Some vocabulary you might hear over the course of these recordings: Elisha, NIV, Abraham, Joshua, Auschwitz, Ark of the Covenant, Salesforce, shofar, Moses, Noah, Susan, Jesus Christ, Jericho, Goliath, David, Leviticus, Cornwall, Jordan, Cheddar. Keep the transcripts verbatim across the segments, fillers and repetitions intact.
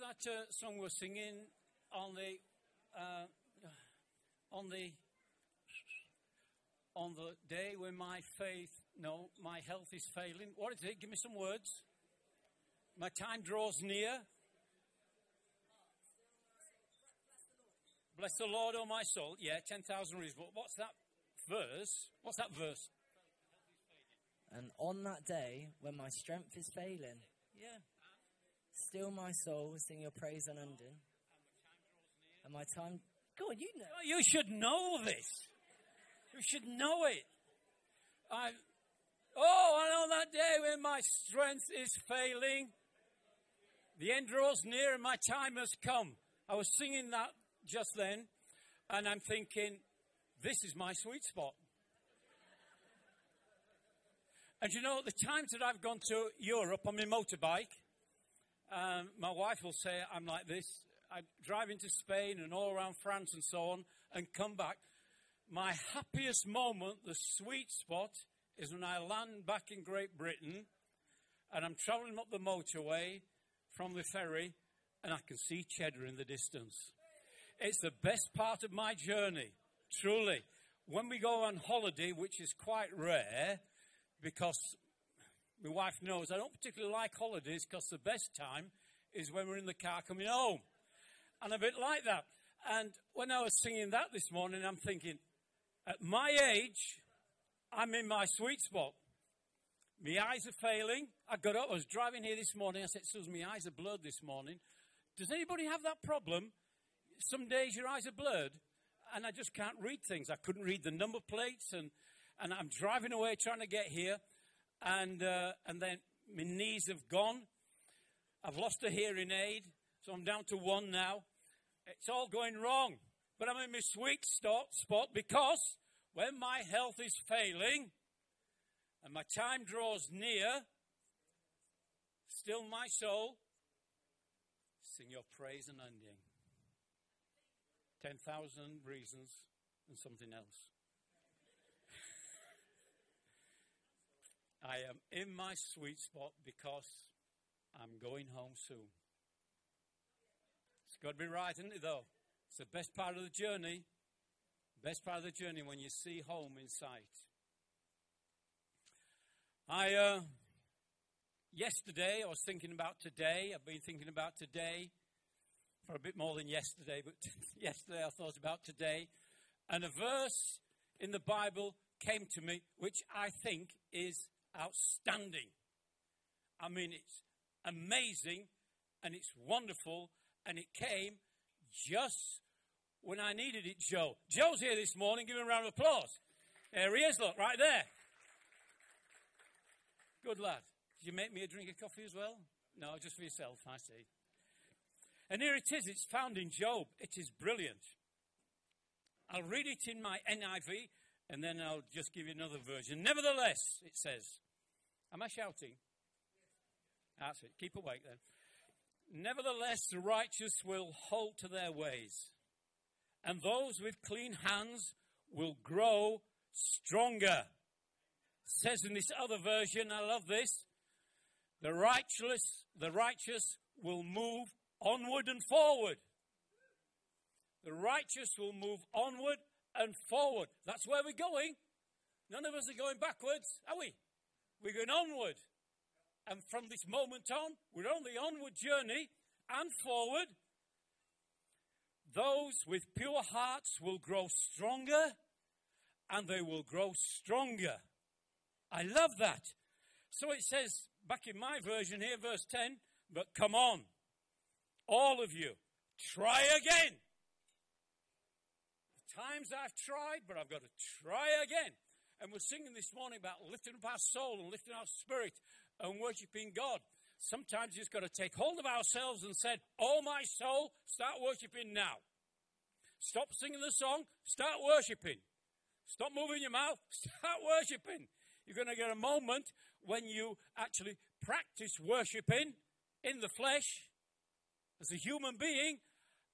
that uh, song we're singing on the uh, on the on the day when my faith, no, my health is failing. What is it? Give me some words. My time draws near. Bless the Lord, O my soul. Yeah, ten thousand reasons. But what's that verse? What's that verse? And on that day when my strength is failing, yeah, still my soul will sing your praise unending. And my time, God, you know. You should know this. You should know it. I, oh, and on that day when my strength is failing, the end draws near and my time has come. I was singing that just then, and I'm thinking, this is my sweet spot. And you know, the times that I've gone to Europe on my motorbike, um, my wife will say I'm like this. I drive into Spain and all around France and so on, and come back. My happiest moment, the sweet spot, is when I land back in Great Britain, and I'm travelling up the motorway from the ferry, and I can see Cheddar in the distance. It's the best part of my journey, truly. When we go on holiday, which is quite rare, because my wife knows I don't particularly like holidays, because the best time is when we're in the car coming home. And a bit like that. And when I was singing that this morning, I'm thinking, at my age, I'm in my sweet spot. My eyes are failing. I got up, I was driving here this morning. I said, Susan, my eyes are blurred this morning. Does anybody have that problem? Some days your eyes are blurred, and I just can't read things. I couldn't read the number plates, and And I'm driving away trying to get here, and uh, and then my knees have gone. I've lost a hearing aid, so I'm down to one now. It's all going wrong, but I'm in my sweet spot because when my health is failing and my time draws near, still my soul, sing your praise and ending. ten thousand reasons and something else. I am in my sweet spot because I'm going home soon. It's got to be right, isn't it, though? It's the best part of the journey. Best part of the journey when you see home in sight. I, uh, yesterday, I was thinking about today. I've been thinking about today for a bit more than yesterday, but yesterday I thought about today. And a verse in the Bible came to me, which I think is outstanding. I mean, it's amazing and it's wonderful, and it came just when I needed it. Joe. Joe's here this morning. Give him a round of applause. There he is, look, right there. Good lad. Did you make me a drink of coffee as well? No, just for yourself, I see. And here it is. It's found in Job. It is brilliant. I'll read it in my N I V. And then I'll just give you another version. Nevertheless, it says, am I shouting? That's it. Keep awake then. Nevertheless, the righteous will hold to their ways, and those with clean hands will grow stronger. It says in this other version, I love this, the righteous, the righteous will move onward and forward. The righteous will move onward and forward. That's where we're going. None of us are going backwards, are we? We're going onward. And from this moment on, we're on the onward journey and forward. Those with pure hearts will grow stronger, and they will grow stronger. I love that. So it says, back in my version here, verse ten, but come on, all of you, try again. Times I've tried, but I've got to try again. And we're singing this morning about lifting up our soul and lifting our spirit and worshiping God. Sometimes you just got to take hold of ourselves and say, oh, my soul, start worshiping now. Stop singing the song, start worshiping. Stop moving your mouth, start worshiping. You're going to get a moment when you actually practice worshiping in the flesh as a human being,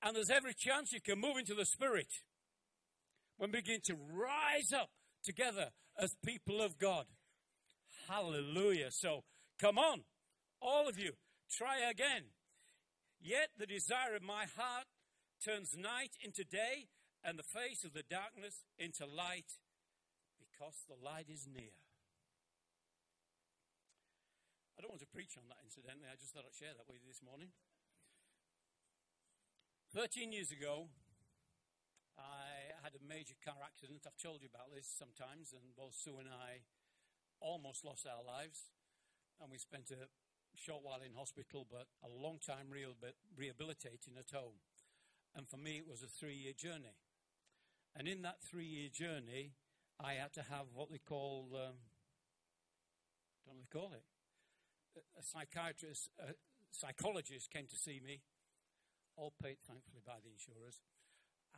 and there's every chance you can move into the spirit. When we begin to rise up together as people of God. Hallelujah. So, come on, all of you, try again. Yet the desire of my heart turns night into day, and the face of the darkness into light, because the light is near. I don't want to preach on that, incidentally. I just thought I'd share that with you this morning. Thirteen years ago, I had a major car accident. I've told you about this sometimes, and both Sue and I almost lost our lives. And we spent a short while in hospital, but a long time rehabilitating at home. And for me, it was a three-year journey. And in that three-year journey, I had to have what they call, um, don't know what they call it, a psychiatrist, a psychologist came to see me, all paid, thankfully, by the insurers.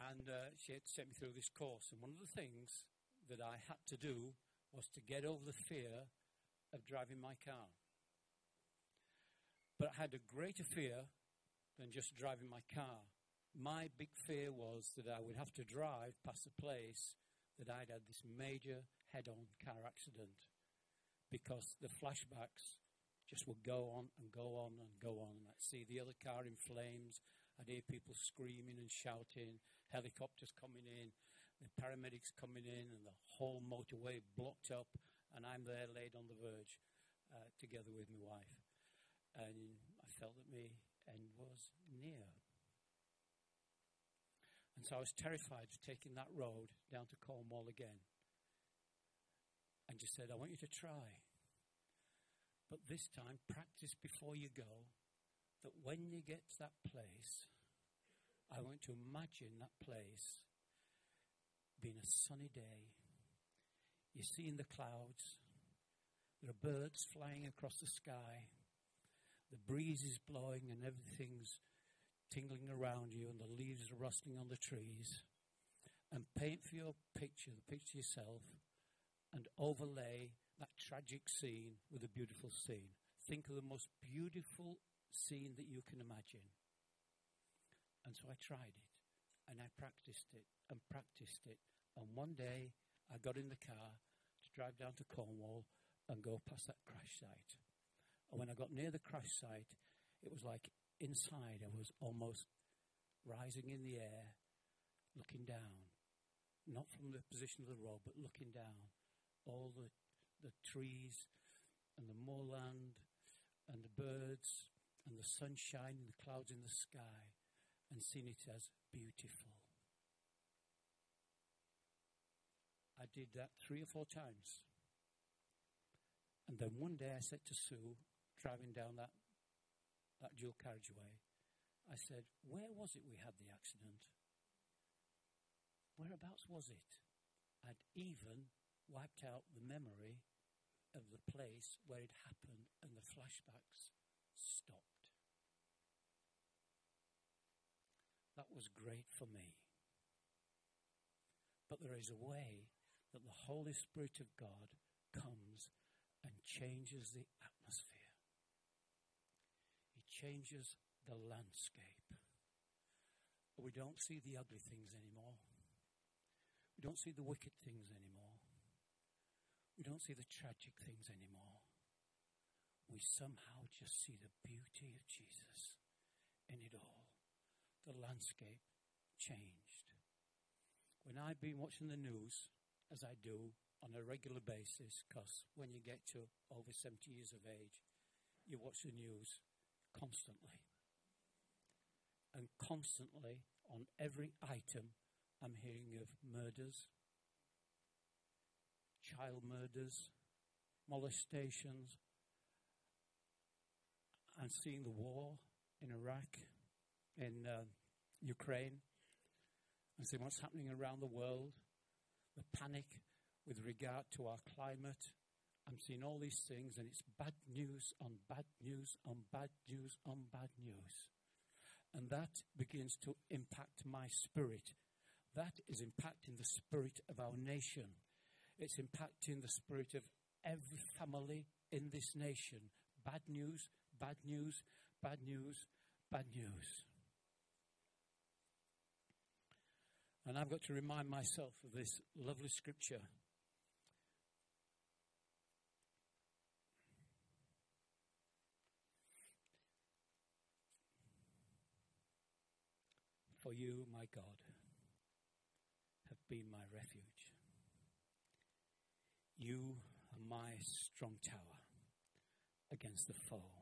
And uh, she had to take me through this course. And one of the things that I had to do was to get over the fear of driving my car. But I had a greater fear than just driving my car. My big fear was that I would have to drive past the place that I'd had this major head-on car accident, because the flashbacks just would go on and go on and go on. And I'd see the other car in flames. I'd hear people screaming and shouting, helicopters coming in, the paramedics coming in, and the whole motorway blocked up. And I'm there laid on the verge uh, together with my wife. And I felt that my end was near. And so I was terrified of taking that road down to Cornwall again. And just said, I want you to try. But this time, practice before you go, that when you get to that place, I want to imagine that place being a sunny day. You're seeing the clouds. There are birds flying across the sky. The breeze is blowing and everything's tingling around you, and the leaves are rustling on the trees, and paint for your picture, the picture yourself, and overlay that tragic scene with a beautiful scene. Think of the most beautiful scene that you can imagine. And so I tried it, and I practiced it, and practiced it, and one day I got in the car to drive down to Cornwall and go past that crash site. And when I got near the crash site, it was like inside, I was almost rising in the air, looking down, not from the position of the road, but looking down. All the, the trees and the moorland and the birds and the sunshine and the clouds in the sky, and seeing it as beautiful. I did that three or four times. And then one day I said to Sue, driving down that that dual carriageway, I said, where was it we had the accident? Whereabouts was it? I'd even wiped out the memory of the place where it happened, and the flashbacks stopped. That was great for me. But there is a way that the Holy Spirit of God comes and changes the atmosphere. Changes the landscape. We don't see the ugly things anymore. We don't see the wicked things anymore. We don't see the tragic things anymore. We somehow just see the beauty of Jesus in it all. The landscape changed. When I've been watching the news, as I do on a regular basis, because when you get to over seventy years of age, you watch the news constantly. And constantly, on every item, I'm hearing of murders, child murders, molestations. I'm seeing the war in Iraq, in uh, Ukraine. I'm seeing what's happening around the world, the panic with regard to our climate. I'm seeing all these things, and it's bad news on bad news on bad news on bad news. And that begins to impact my spirit. That is impacting the spirit of our nation. It's impacting the spirit of every family in this nation. Bad news, bad news, bad news, bad news. And I've got to remind myself of this lovely scripture. For you, my God, have been my refuge. You are my strong tower against the foe.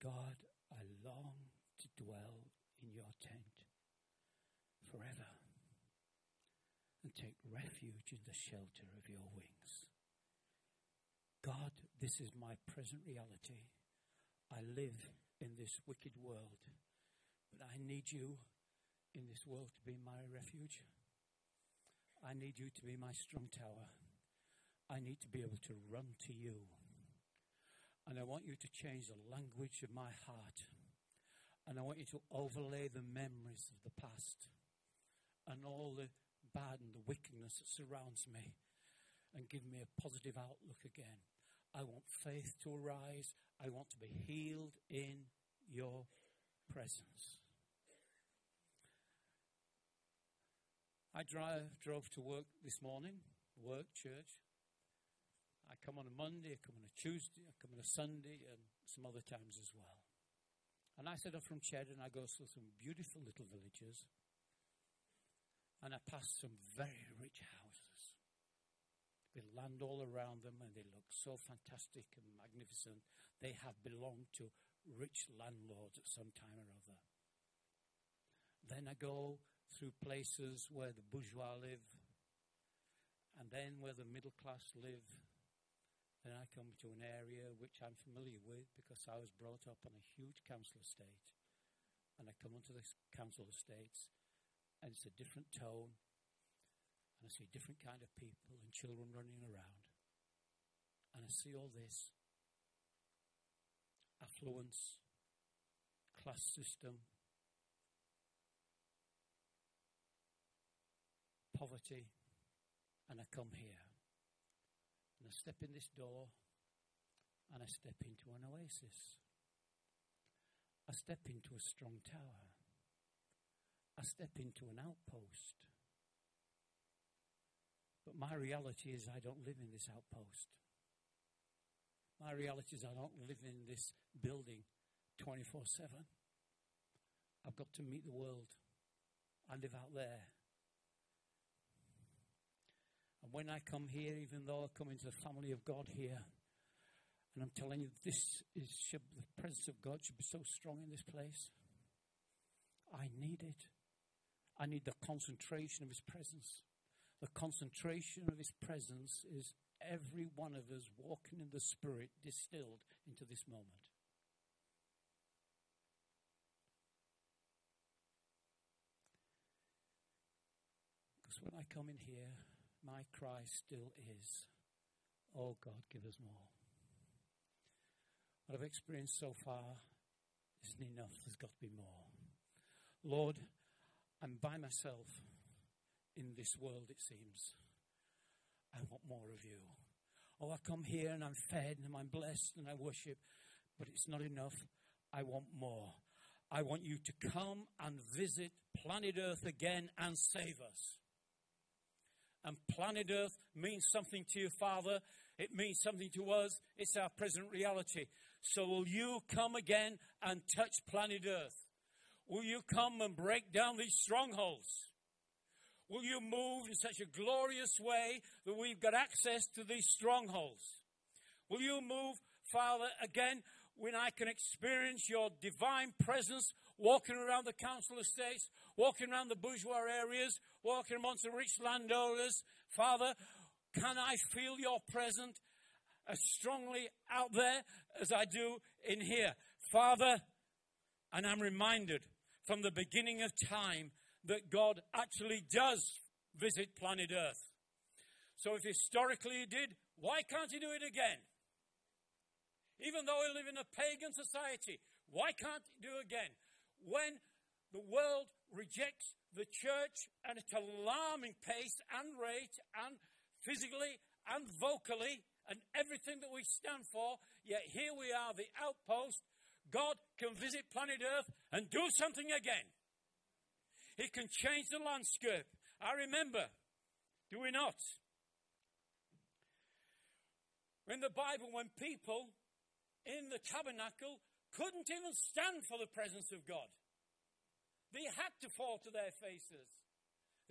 God, I long to dwell in your tent forever and take refuge in the shelter of your wings. God, this is my present reality. I live in this wicked world, but I need you in this world to be my refuge. I need you to be my strong tower. I need to be able to run to you. And I want you to change the language of my heart. And I want you to overlay the memories of the past and all the bad and the wickedness that surrounds me and give me a positive outlook again. I want faith to arise. I want to be healed in your presence. I drive, drove to work this morning, work, church. I come on a Monday, I come on a Tuesday, I come on a Sunday, and some other times as well. And I set off from Cheddar and I go through some beautiful little villages. And I pass some very rich houses with land all around them, and they look so fantastic and magnificent. They have belonged to rich landlords at some time or other. Then I go through places where the bourgeois live, and then where the middle class live. Then I come to an area which I'm familiar with because I was brought up on a huge council estate. And I come onto the council estates, and it's a different tone. And I see different kind of people and children running around. And I see all this. Affluence, class system, poverty. And I come here. And I step in this door and I step into an oasis. I step into a strong tower. I step into an outpost. But my reality is I don't live in this outpost. My reality is I don't live in this building twenty-four seven. I've got to meet the world. I live out there. And when I come here, even though I come into the family of God here, and I'm telling you, this is should, the presence of God should be so strong in this place. I need it. I need the concentration of His presence. The concentration of His presence is every one of us walking in the Spirit distilled into this moment. Because when I come in here, my cry still is, oh God, give us more. What I've experienced so far isn't enough. There's got to be more. Lord, I'm by myself in this world, it seems. I want more of you. Oh, I come here and I'm fed and I'm blessed and I worship, but it's not enough. I want more. I want you to come and visit planet Earth again and save us. And planet Earth means something to you, Father. It means something to us. It's our present reality. So will you come again and touch planet Earth? Will you come and break down these strongholds? Will you move in such a glorious way that we've got access to these strongholds? Will you move, Father, again, when I can experience your divine presence walking around the council estates, walking around the bourgeois areas, walking amongst the rich landowners? Father, can I feel your presence as strongly out there as I do in here? Father, and I'm reminded from the beginning of time that God actually does visit planet Earth. So if historically He did, why can't He do it again? Even though we live in a pagan society, why can't He do it again? When the world rejects the church at an alarming pace and rate and physically and vocally and everything that we stand for, yet here we are, the outpost. God can visit planet Earth and do something again. He can change the landscape. I remember, do we not? In the Bible, when people in the tabernacle couldn't even stand for the presence of God. They had to fall to their faces.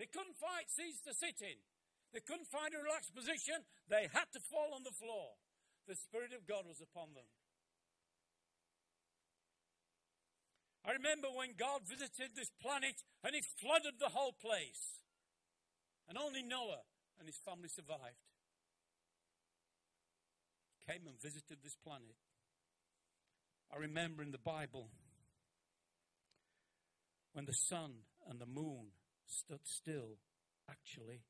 They couldn't fight seats to sit in. They couldn't find a relaxed position. They had to fall on the floor. The Spirit of God was upon them. I remember when God visited this planet and He flooded the whole place. And only Noah and his family survived. Came and visited this planet. I remember in the Bible when the sun and the moon stood still, actually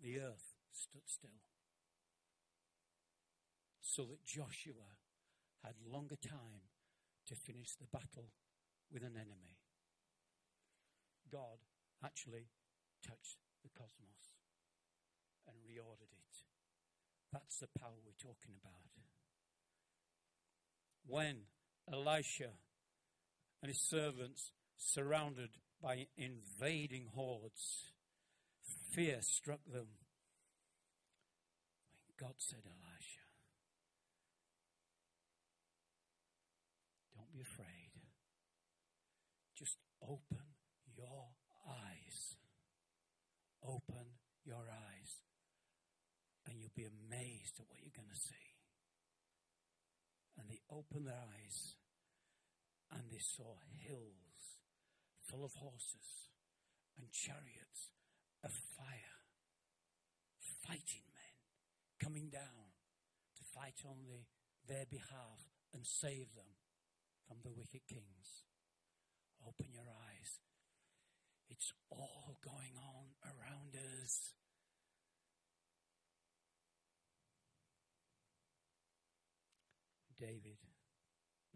the earth stood still. So that Joshua had longer time to finish the battle with an enemy. God actually touched the cosmos and reordered it. That's the power we're talking about. When Elisha and his servants, surrounded by invading hordes, fear struck them. When God said, Elisha, don't be afraid. Just open your eyes. Open your eyes. And you'll be amazed at what you're going to see. And they opened their eyes and they saw hills full of horses and chariots of fire, fighting men coming down to fight on the, their behalf and save them from the wicked kings. Open your eyes. It's all going on around us. David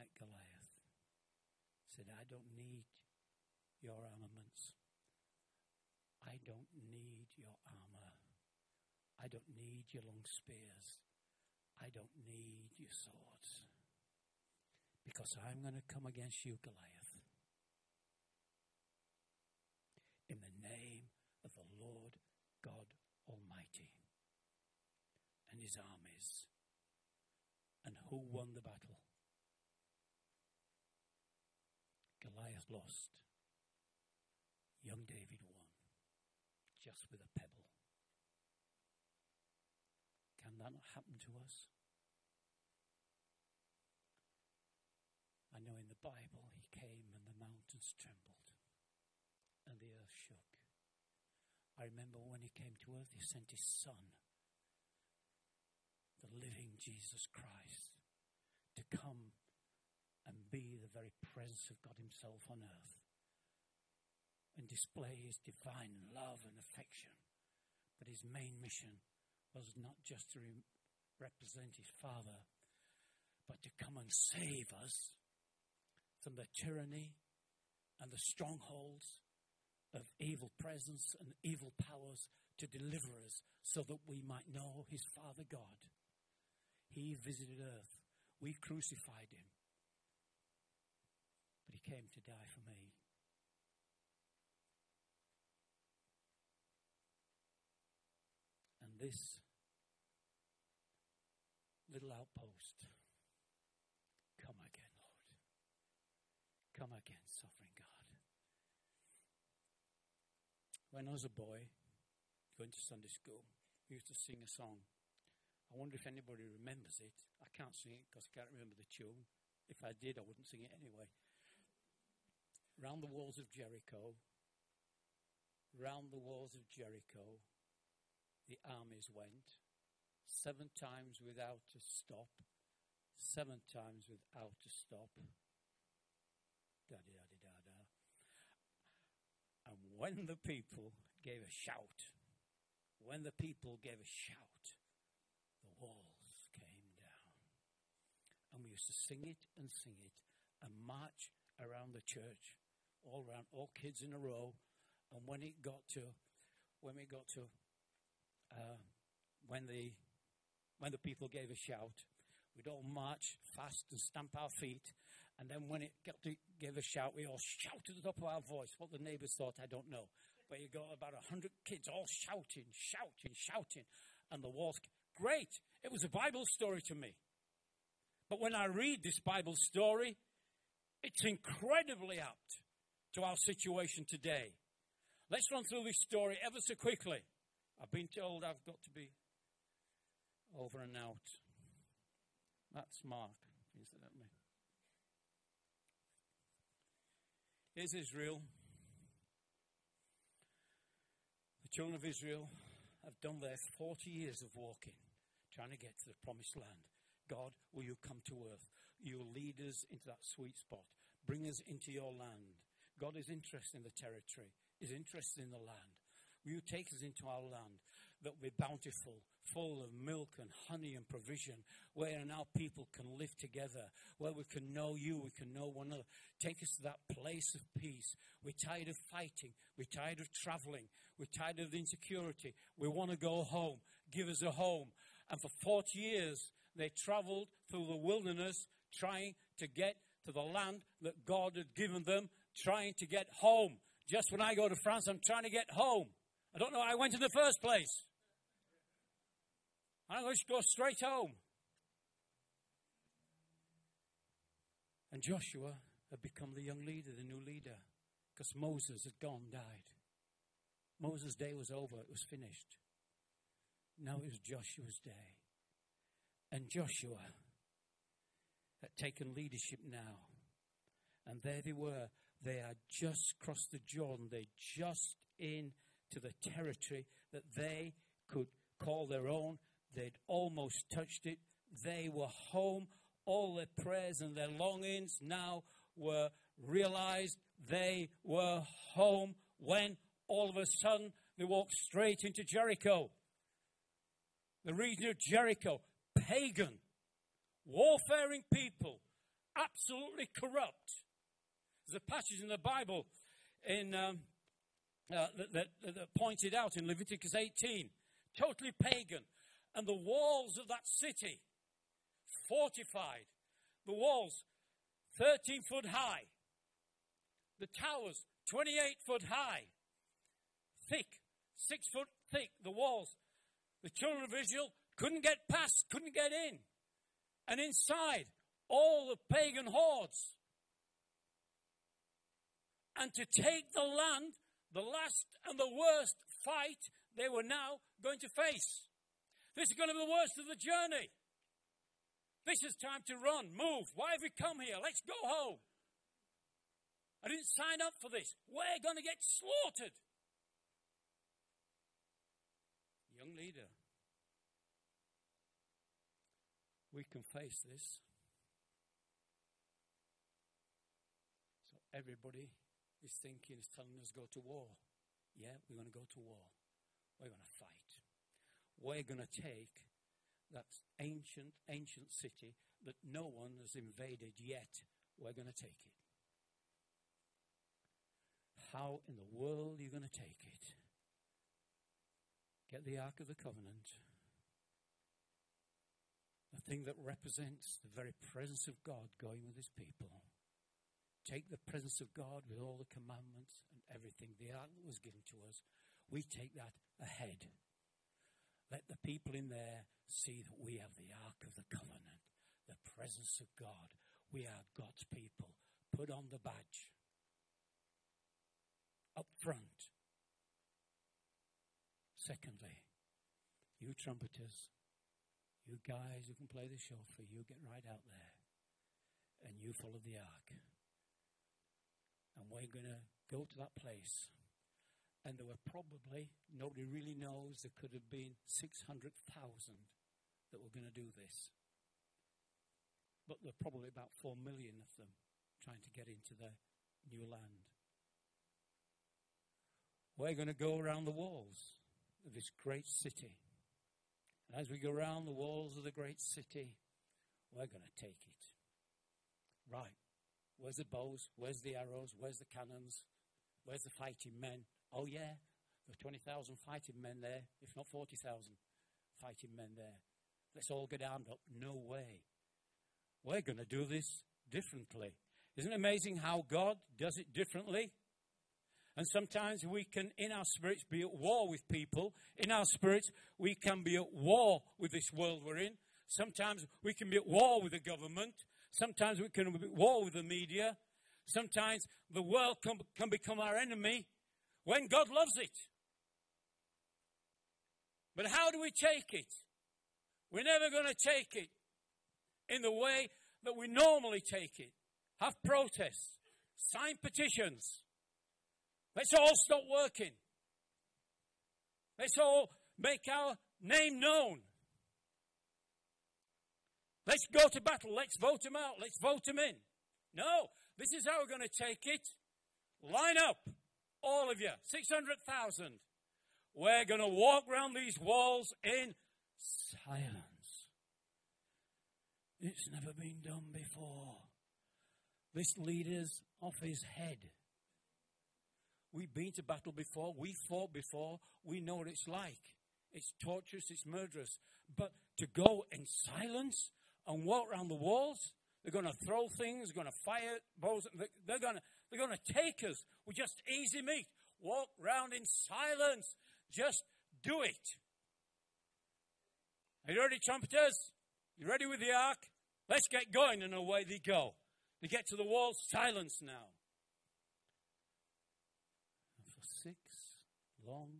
met Goliath, said, I don't need your armaments. I don't need your armor. I don't need your long spears. I don't need your swords. Because I'm going to come against you, Goliath. In the name of the Lord God Almighty and His armies. And who won the battle? Goliath lost. Young David won. Just with a pebble. Can that not happen to us? I know in the Bible He came and the mountains trembled. And the earth shook. I remember when He came to earth, He sent His Son, the living Jesus Christ, to come and be the very presence of God Himself on earth and display His divine love and affection. But His main mission was not just to re- represent His Father, but to come and save us from the tyranny and the strongholds of evil presence and evil powers, to deliver us so that we might know His Father God. He visited earth. We crucified Him. But He came to die for me. And this little outpost, come again, Lord. Come again, Sovereign God. When I was a boy, going to Sunday school, we used to sing a song. I wonder if anybody remembers it. I can't sing it because I can't remember the tune. If I did, I wouldn't sing it anyway. Round the walls of Jericho, round the walls of Jericho, the armies went, seven times without a stop, seven times without a stop. Da-da-da-da-da. And when the people gave a shout, When the people gave a shout, the walls came down. And we used to sing it and sing it and march around the church, all around, all kids in a row. And when it got to, when we got to, uh, when the, when the people gave a shout, we'd all march fast and stamp our feet. And then when it got to give a shout, we all shouted at the top of our voice. What the neighbours thought, I don't know. But you got about a hundred kids all shouting, shouting, shouting. And the walls, great. It was a Bible story to me. But when I read this Bible story, it's incredibly apt to our situation today. Let's run through this story ever so quickly. I've been told I've got to be over and out. That's Mark. Incidentally. Here's Israel. The children of Israel have done their forty years of walking, trying to get to the promised land. God, will you come to earth? You'll lead us into that sweet spot. Bring us into your land. God is interested in the territory, is interested in the land. Will you take us into our land that will be bountiful, full of milk and honey and provision, where our people can live together, where we can know you, we can know one another. Take us to that place of peace. We're tired of fighting. We're tired of traveling. We're tired of the insecurity. We want to go home. Give us a home. And for forty years, they traveled through the wilderness, trying to get to the land that God had given them, trying to get home. Just when I go to France, I'm trying to get home. I don't know why I went in the first place. I'm going to go straight home. And Joshua had become the young leader, the new leader, because Moses had gone, died. Moses' day was over, it was finished. Now it was Joshua's day. And Joshua had taken leadership now. And there they were. They had just crossed the Jordan. They just in to the territory that they could call their own. They'd almost touched it. They were home. All their prayers and their longings now were realized. They were home when all of a sudden they walked straight into Jericho. The region of Jericho, pagan, warfaring people, absolutely corrupt. There's a passage in the Bible in, um, uh, that, that, that pointed out in Leviticus eighteen, totally pagan. And the walls of that city, fortified. The walls, thirteen foot high. The towers, twenty-eight foot high. Thick, six foot thick, the walls. The children of Israel couldn't get past, couldn't get in. And inside, all the pagan hordes. And to take the land, the last and the worst fight they were now going to face. This is going to be the worst of the journey. This is time to run, move. Why have we come here? Let's go home. I didn't sign up for this. We're going to get slaughtered. Young leader, we can face this. So everybody is thinking, is telling us go to war. Yeah, we're going to go to war. We're going to fight. We're going to take that ancient, ancient city that no one has invaded yet. We're going to take it. How in the world are you going to take it? Get the Ark of the Covenant, the thing that represents the very presence of God going with his people. Take the presence of God with all the commandments and everything. The Ark that was given to us, we take that ahead. Let the people in there see that we have the Ark of the Covenant, the presence of God. We are God's people. Put on the badge. Up front. Secondly, you trumpeters, you guys who can play the shofar, you get right out there and you follow the Ark. And we're going to go to that place. And there were probably, nobody really knows, there could have been six hundred thousand that were going to do this. But there were probably about four million of them trying to get into their new land. We're going to go around the walls of this great city. And as we go around the walls of the great city, we're going to take it. Right. Where's the bows? Where's the arrows? Where's the cannons? Where's the fighting men? Oh, yeah, there are twenty thousand fighting men there, if not forty thousand fighting men there. Let's all get armed up. No way. We're going to do this differently. Isn't it amazing how God does it differently? And sometimes we can, in our spirits, be at war with people. In our spirits, we can be at war with this world we're in. Sometimes we can be at war with the government. Sometimes we can be at war with the media. Sometimes the world can, can become our enemy when God loves it. But how do we take it? We're never going to take it in the way that we normally take it. Have protests. Sign petitions. Let's all stop working. Let's all make our name known. Let's go to battle. Let's vote them out. Let's vote them in. No, this is how we're going to take it. Line up, all of you, six hundred thousand. We're going to walk around these walls in silence. It's never been done before. This leader's off his head. We've been to battle before. We fought before. We know what it's like. It's torturous. It's murderous. But to go in silence and walk around the walls, they're going to throw things, they're going to fire bows. They're going to, they're going to take us. We're just easy meat. Walk round in silence. Just do it. Are you ready, trumpeters? You ready with the ark? Let's get going. And away they go. They get to the wall. Silence now. Six long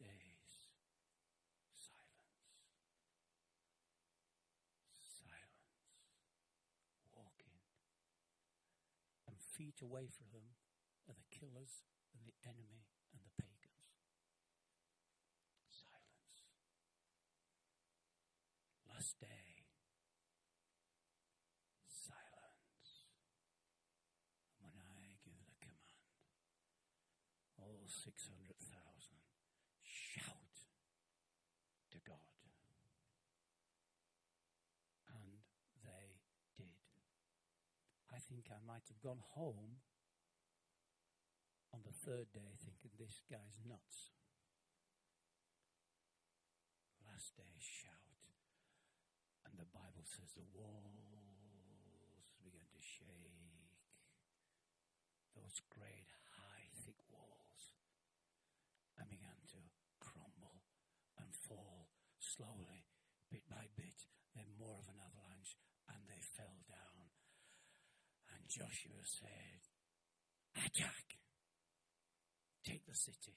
days, silence, silence, walking, and feet away from them are the killers and the enemy and the pagans. Silence. Last day. six hundred thousand. Shout to God. And they did. I think I might have gone home on the third day thinking, this guy's nuts. Last day, shout. And the Bible says the walls began to shake. Those great slowly, bit by bit, then more of an avalanche, and they fell down. And Joshua said, attack! Take the city.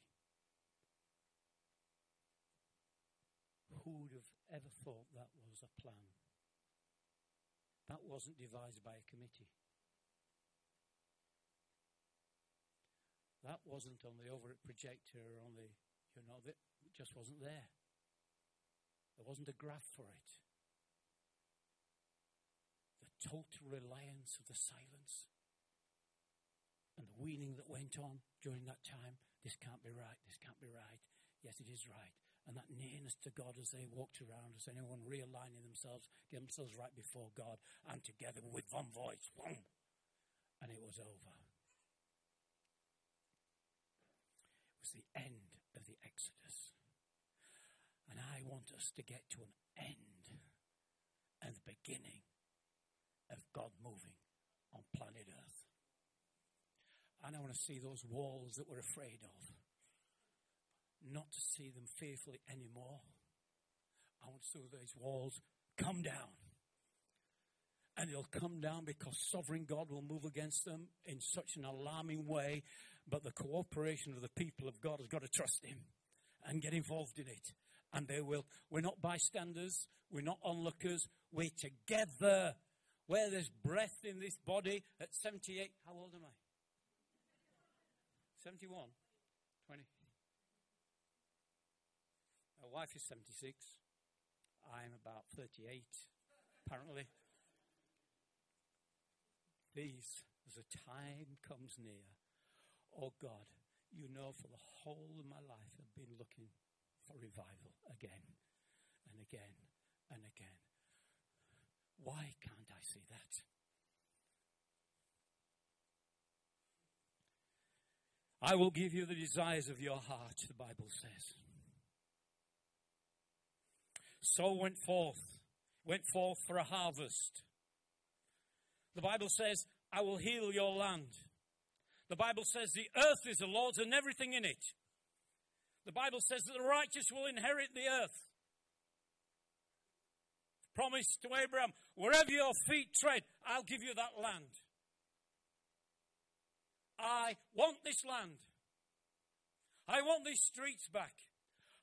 Who would have ever thought that was a plan? That wasn't devised by a committee. That wasn't on the overhead projector or on the, you know, it just wasn't there. There wasn't a graph for it. The total reliance of the silence and the wheeling that went on during that time. This can't be right. This can't be right. Yes, it is right. And that nearness to God as they walked around, as anyone realigning themselves, getting themselves right before God, and together with one voice. Boom, and it was over. It was the end of the Exodus. And I want us to get to an end and the beginning of God moving on planet Earth. And I want to see those walls that we're afraid of, not to see them fearfully anymore. I want to see those walls come down. And they'll come down because sovereign God will move against them in such an alarming way. But the cooperation of the people of God has got to trust him and get involved in it. And they will. We're not bystanders. We're not onlookers. We're together. Where there's breath in this body at seventy-eight. How old am I? seventy-one. twenty. My wife is seventy-six. I'm about thirty-eight, apparently. These, as the time comes near. Oh, God, you know for the whole of my life I've been looking for revival again and again and again. Why can't I see that? I will give you the desires of your heart, the Bible says. So went forth, went forth for a harvest. The Bible says, I will heal your land. The Bible says the earth is the Lord's and everything in it. The Bible says that the righteous will inherit the earth. Promise to Abraham, wherever your feet tread, I'll give you that land. I want this land. I want these streets back.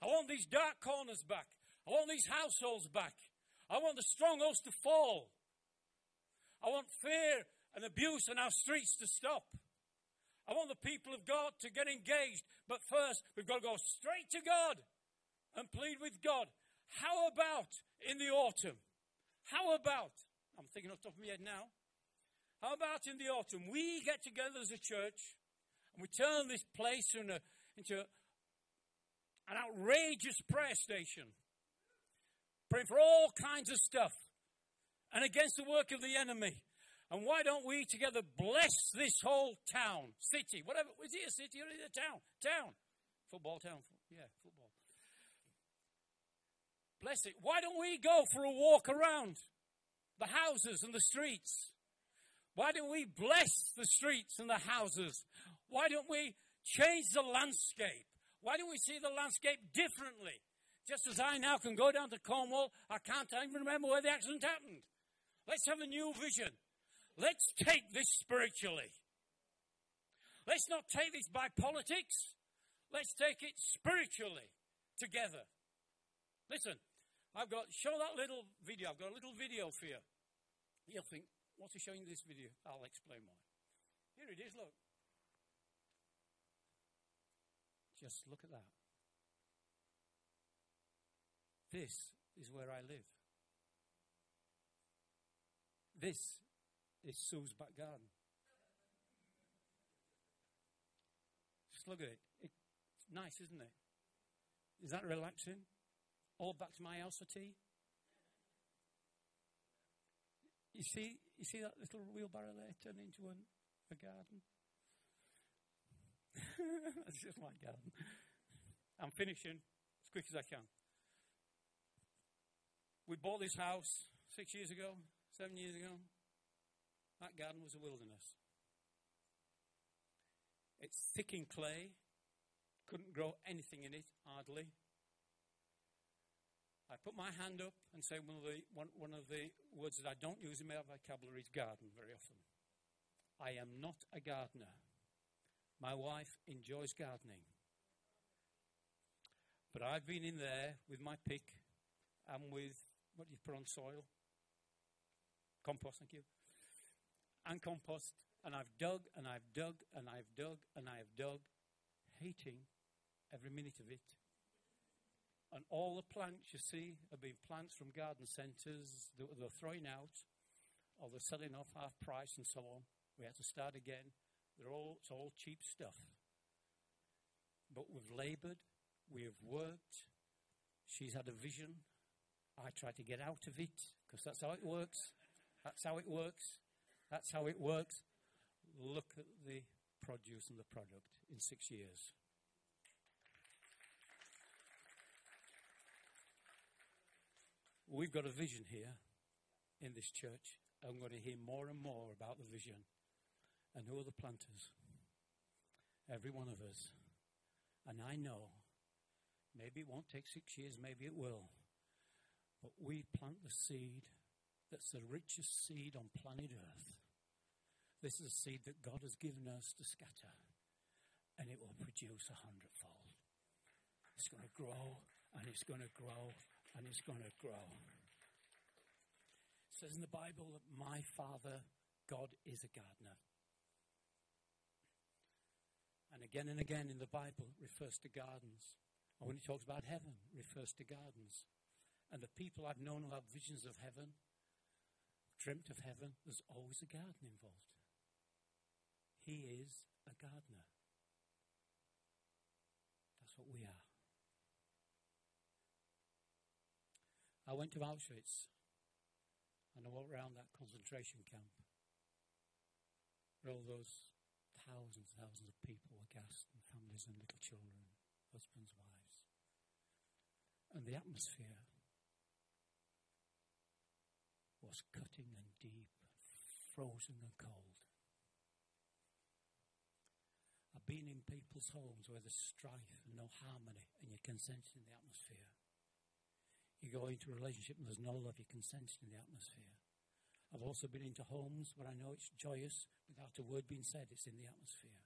I want these dark corners back. I want these households back. I want the strongholds to fall. I want fear and abuse in our streets to stop. I want the people of God to get engaged. But first, we've got to go straight to God and plead with God. How about in the autumn? How about, I'm thinking off the top of my head now, how about in the autumn we get together as a church and we turn this place in a, into an outrageous prayer station, praying for all kinds of stuff and against the work of the enemy. And why don't we together bless this whole town, city, whatever, is it a city or is it a town? Town, football town, yeah, football. Bless it. Why don't we go for a walk around the houses and the streets? Why don't we bless the streets and the houses? Why don't we change the landscape? Why don't we see the landscape differently? Just as I now can go down to Cornwall, I can't even remember where the accident happened. Let's have a new vision. Let's take this spiritually. Let's not take this by politics. Let's take it spiritually together. Listen, I've got, show that little video. I've got a little video for you. You'll think, what's he showing this video? I'll explain why. Here it is, look. Just look at that. This is where I live. This is Sue's back garden. Just look at it. It's nice, isn't it? Is that relaxing? All back to my house for tea. You see, you see that little wheelbarrow there turned into an, a garden? That's just my garden. I'm finishing as quick as I can. We bought this house six years ago, seven years ago. That garden was a wilderness. It's thick in clay. Couldn't grow anything in it, hardly. I put my hand up and say one of the, one, one of the words that I don't use in my vocabulary is garden very often. I am not a gardener. My wife enjoys gardening. But I've been in there with my pick and with what do you put on soil? Compost, thank you. And compost. And I've dug and I've dug and I've dug and I've dug, hating every minute of it. And all the plants you see have been plants from garden centres that they're throwing out or they're selling off half price and so on. We had to start again. They're all, it's all cheap stuff. But we've laboured. We have worked. She's had a vision. I try to get out of it because that's how it works. That's how it works. That's how it works. Look at the produce and the product in six years. We've got a vision here in this church. I'm going to hear more and more about the vision. And who are the planters? Every one of us. And I know, maybe it won't take six years, maybe it will. But we plant the seed that's the richest seed on planet Earth. This is a seed that God has given us to scatter. And it will produce a hundredfold. It's going to grow, and it's going to grow, and it's going to grow. It says in the Bible that my Father, God, is a gardener. And again and again in the Bible, it refers to gardens. And when it talks about heaven, it refers to gardens. And the people I've known who have visions of heaven, dreamt of heaven, there's always a garden involved. He is a gardener. That's what we are. I went to Auschwitz and I walked around that concentration camp where all those thousands and thousands of people were gassed, and families and little children, husbands, wives. And the atmosphere was cutting and deep, frozen and cold. I've been in people's homes where there's strife and no harmony, and you can sense it in the atmosphere. You go into a relationship and there's no love, you can sense it in the atmosphere. I've also been into homes where I know it's joyous without a word being said, it's in the atmosphere.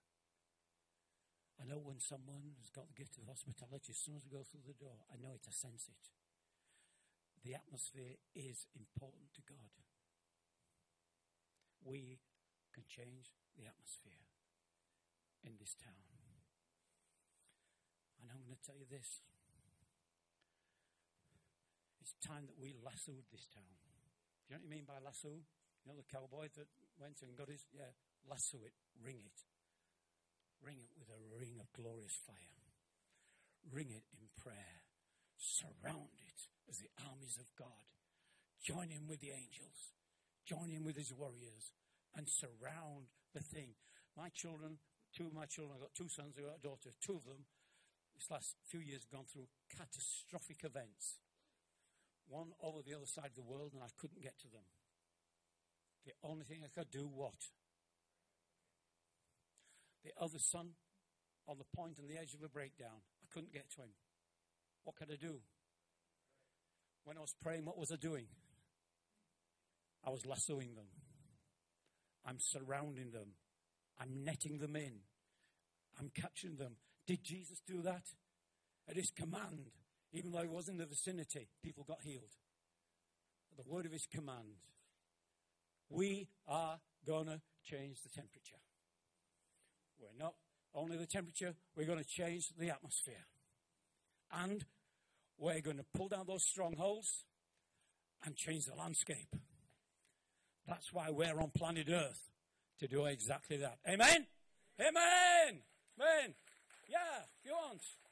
know when someone has got the gift of hospitality. As soon as we go through the door, I know it, I sense it. The atmosphere is important to God. We can change the atmosphere in this town. And I'm going to tell you this. It's time that we lassoed this town. Do you know what I mean by lasso? You know the cowboy that went and got his, yeah, lasso it, ring it. Ring it with a ring of glorious fire. Ring it in prayer. Surround it as the armies of God. Join in with the angels. Join in with his warriors. And surround the thing. My children, two of my children, I've got two sons, I've got a daughter, two of them, this last few years have gone through catastrophic events. One over the other side of the world, and I couldn't get to them. The only thing I could do, what? The other son, on the point and the edge of a breakdown. I couldn't get to him. What could I do? When I was praying, what was I doing? I was lassoing them. I'm surrounding them. I'm netting them in. I'm catching them. Did Jesus do that? At his command, even though he was in the vicinity, people got healed. At the word of his command. We are going to change the temperature. We're not only the temperature, we're going to change the atmosphere. And we're going to pull down those strongholds and change the landscape. That's why we're on planet Earth, to do exactly that. Amen? Amen! Amen! Yeah, if you want.